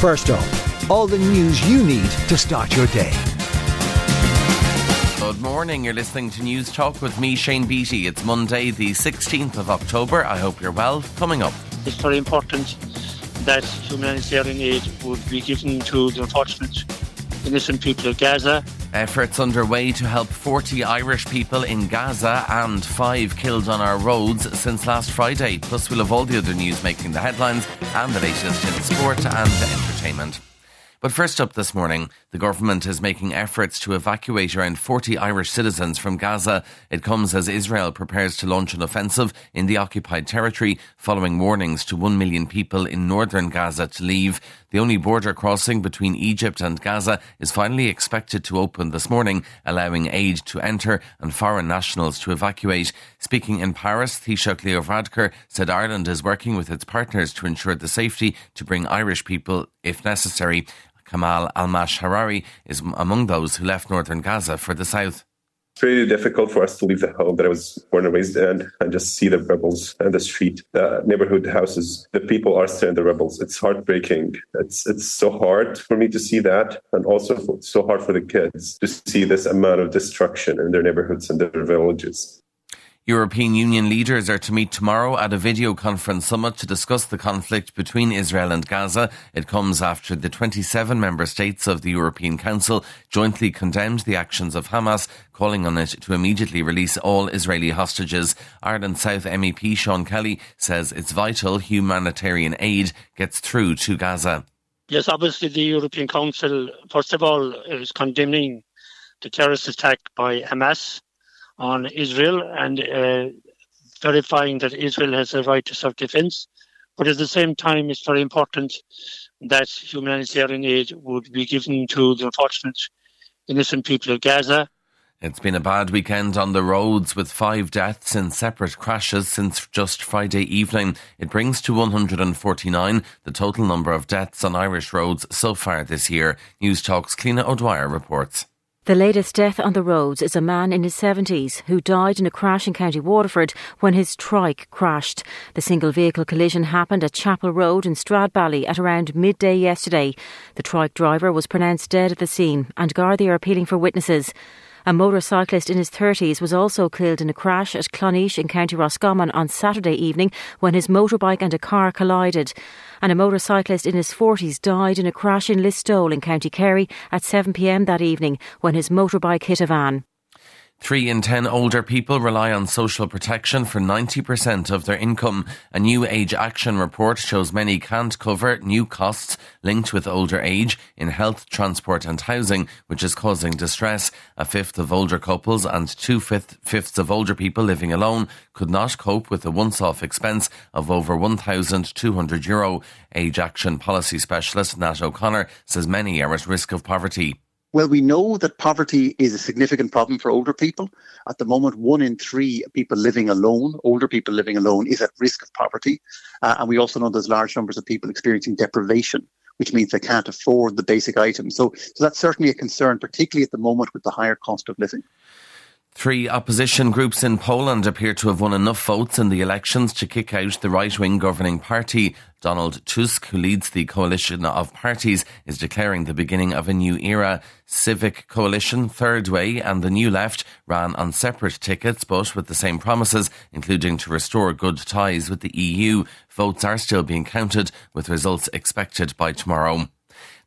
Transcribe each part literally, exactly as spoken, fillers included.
First Up, all the news you need to start your day. Good morning, you're listening to News Talk with me, Shane Beattie. It's Monday the sixteenth of October, I hope you're well. Coming up. It's very important that humanitarian aid would be given to the unfortunate innocent people of Gaza. Efforts underway to help forty Irish people in Gaza and five killed on our roads since last Friday. Plus we'll have all the other news making the headlines and the latest in sport and entertainment. But first up this morning, the government is making efforts to evacuate around forty Irish citizens from Gaza. It comes as Israel prepares to launch an offensive in the occupied territory following warnings to one million people in northern Gaza to leave. The only border crossing between Egypt and Gaza is finally expected to open this morning, allowing aid to enter and foreign nationals to evacuate. Speaking in Paris, Taoiseach Leo Varadkar said Ireland is working with its partners to ensure the safety to bring Irish people if necessary. Kamal Al-Mash Harari is among those who left northern Gaza for the south. It's really difficult for us to leave the home that I was born and raised in and just see the rebels and the street, the neighborhood houses. The people are still in the rebels. It's heartbreaking. It's it's so hard for me to see that, and also for, so hard for the kids to see this amount of destruction in their neighborhoods and their villages. European Union leaders are to meet tomorrow at a video conference summit to discuss the conflict between Israel and Gaza. It comes after the twenty-seven member states of the European Council jointly condemned the actions of Hamas, calling on it to immediately release all Israeli hostages. Ireland South M E P Sean Kelly says it's vital humanitarian aid gets through to Gaza. Yes, obviously the European Council, first of all, is condemning the terrorist attack by Hamas on Israel and uh, verifying that Israel has a right to self-defense. But at the same time, it's very important that humanitarian aid would be given to the unfortunate innocent people of Gaza. It's been a bad weekend on the roads with five deaths in separate crashes since just Friday evening. It brings to one hundred forty-nine the total number of deaths on Irish roads so far this year. News Talk's Cliona O'Dwyer reports. The latest death on the roads is a man in his seventies who died in a crash in County Waterford when his trike crashed. The single vehicle collision happened at Chapel Road in Stradbally at around midday yesterday. The trike driver was pronounced dead at the scene and Gardaí are appealing for witnesses. A motorcyclist in his thirties was also killed in a crash at Clonish in County Roscommon on Saturday evening when his motorbike and a car collided. And a motorcyclist in his forties died in a crash in Listowel in County Kerry at seven p.m. that evening when his motorbike hit a van. Three in ten older people rely on social protection for ninety percent of their income. A new Age Action report shows many can't cover new costs linked with older age in health, transport and housing, which is causing distress. A fifth of older couples and two-fifths of older people living alone could not cope with the once-off expense of over one thousand two hundred euro. Age Action policy specialist Nat O'Connor says many are at risk of poverty. Well, we know that poverty is a significant problem for older people. At the moment, one in three people living alone, older people living alone, is at risk of poverty. Uh, and we also know there's large numbers of people experiencing deprivation, which means they can't afford the basic items. So, so that's certainly a concern, particularly at the moment with the higher cost of living. Three opposition groups in Poland appear to have won enough votes in the elections to kick out the right-wing governing party. Donald Tusk, who leads the coalition of parties, is declaring the beginning of a new era. Civic Coalition, Third Way and the New Left ran on separate tickets but with the same promises, including to restore good ties with the E U. Votes are still being counted, with results expected by tomorrow.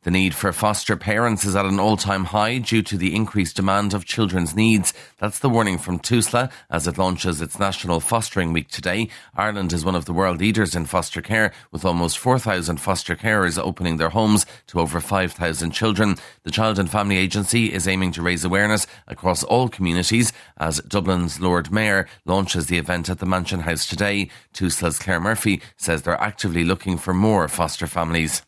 The need for foster parents is at an all-time high due to the increased demand of children's needs. That's the warning from Tusla as it launches its National Fostering Week today. Ireland is one of the world leaders in foster care, with almost four thousand foster carers opening their homes to over five thousand children. The Child and Family Agency is aiming to raise awareness across all communities as Dublin's Lord Mayor launches the event at the Mansion House today. Tusla's Claire Murphy says they're actively looking for more foster families.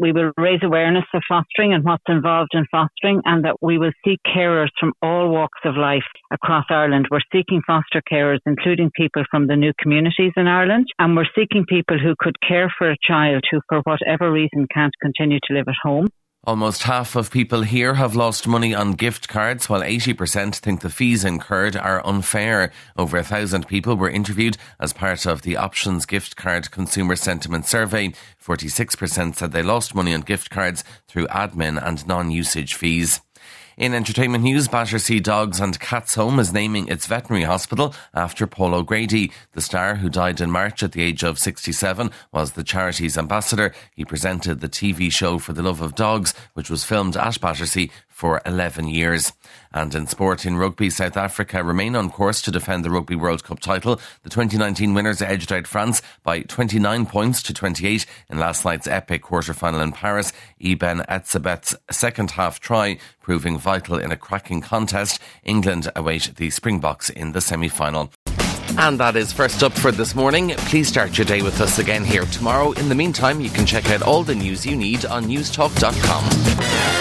We will raise awareness of fostering and what's involved in fostering, and that we will seek carers from all walks of life across Ireland. We're seeking foster carers, including people from the new communities in Ireland, and we're seeking people who could care for a child who, for whatever reason, can't continue to live at home. Almost half of people here have lost money on gift cards, while eighty percent think the fees incurred are unfair. Over a thousand people were interviewed as part of the Options Gift Card Consumer Sentiment Survey. forty-six percent said they lost money on gift cards through admin and non-usage fees. In entertainment news, Battersea Dogs and Cats Home is naming its veterinary hospital after Paul O'Grady. The star, who died in March at the age of sixty-seven, was the charity's ambassador. He presented the T V show For the Love of Dogs, which was filmed at Battersea for eleven years. And in sport, in rugby, South Africa remain on course to defend the Rugby World Cup title. The twenty nineteen winners edged out France by twenty-nine points to twenty-eight in last night's epic quarter-final in Paris. Eben Etzebeth's second-half try proving vital in a cracking contest. England await the Springboks in the semi-final. And that is First Up for this morning. Please start your day with us again here tomorrow. In the meantime, you can check out all the news you need on news talk dot com.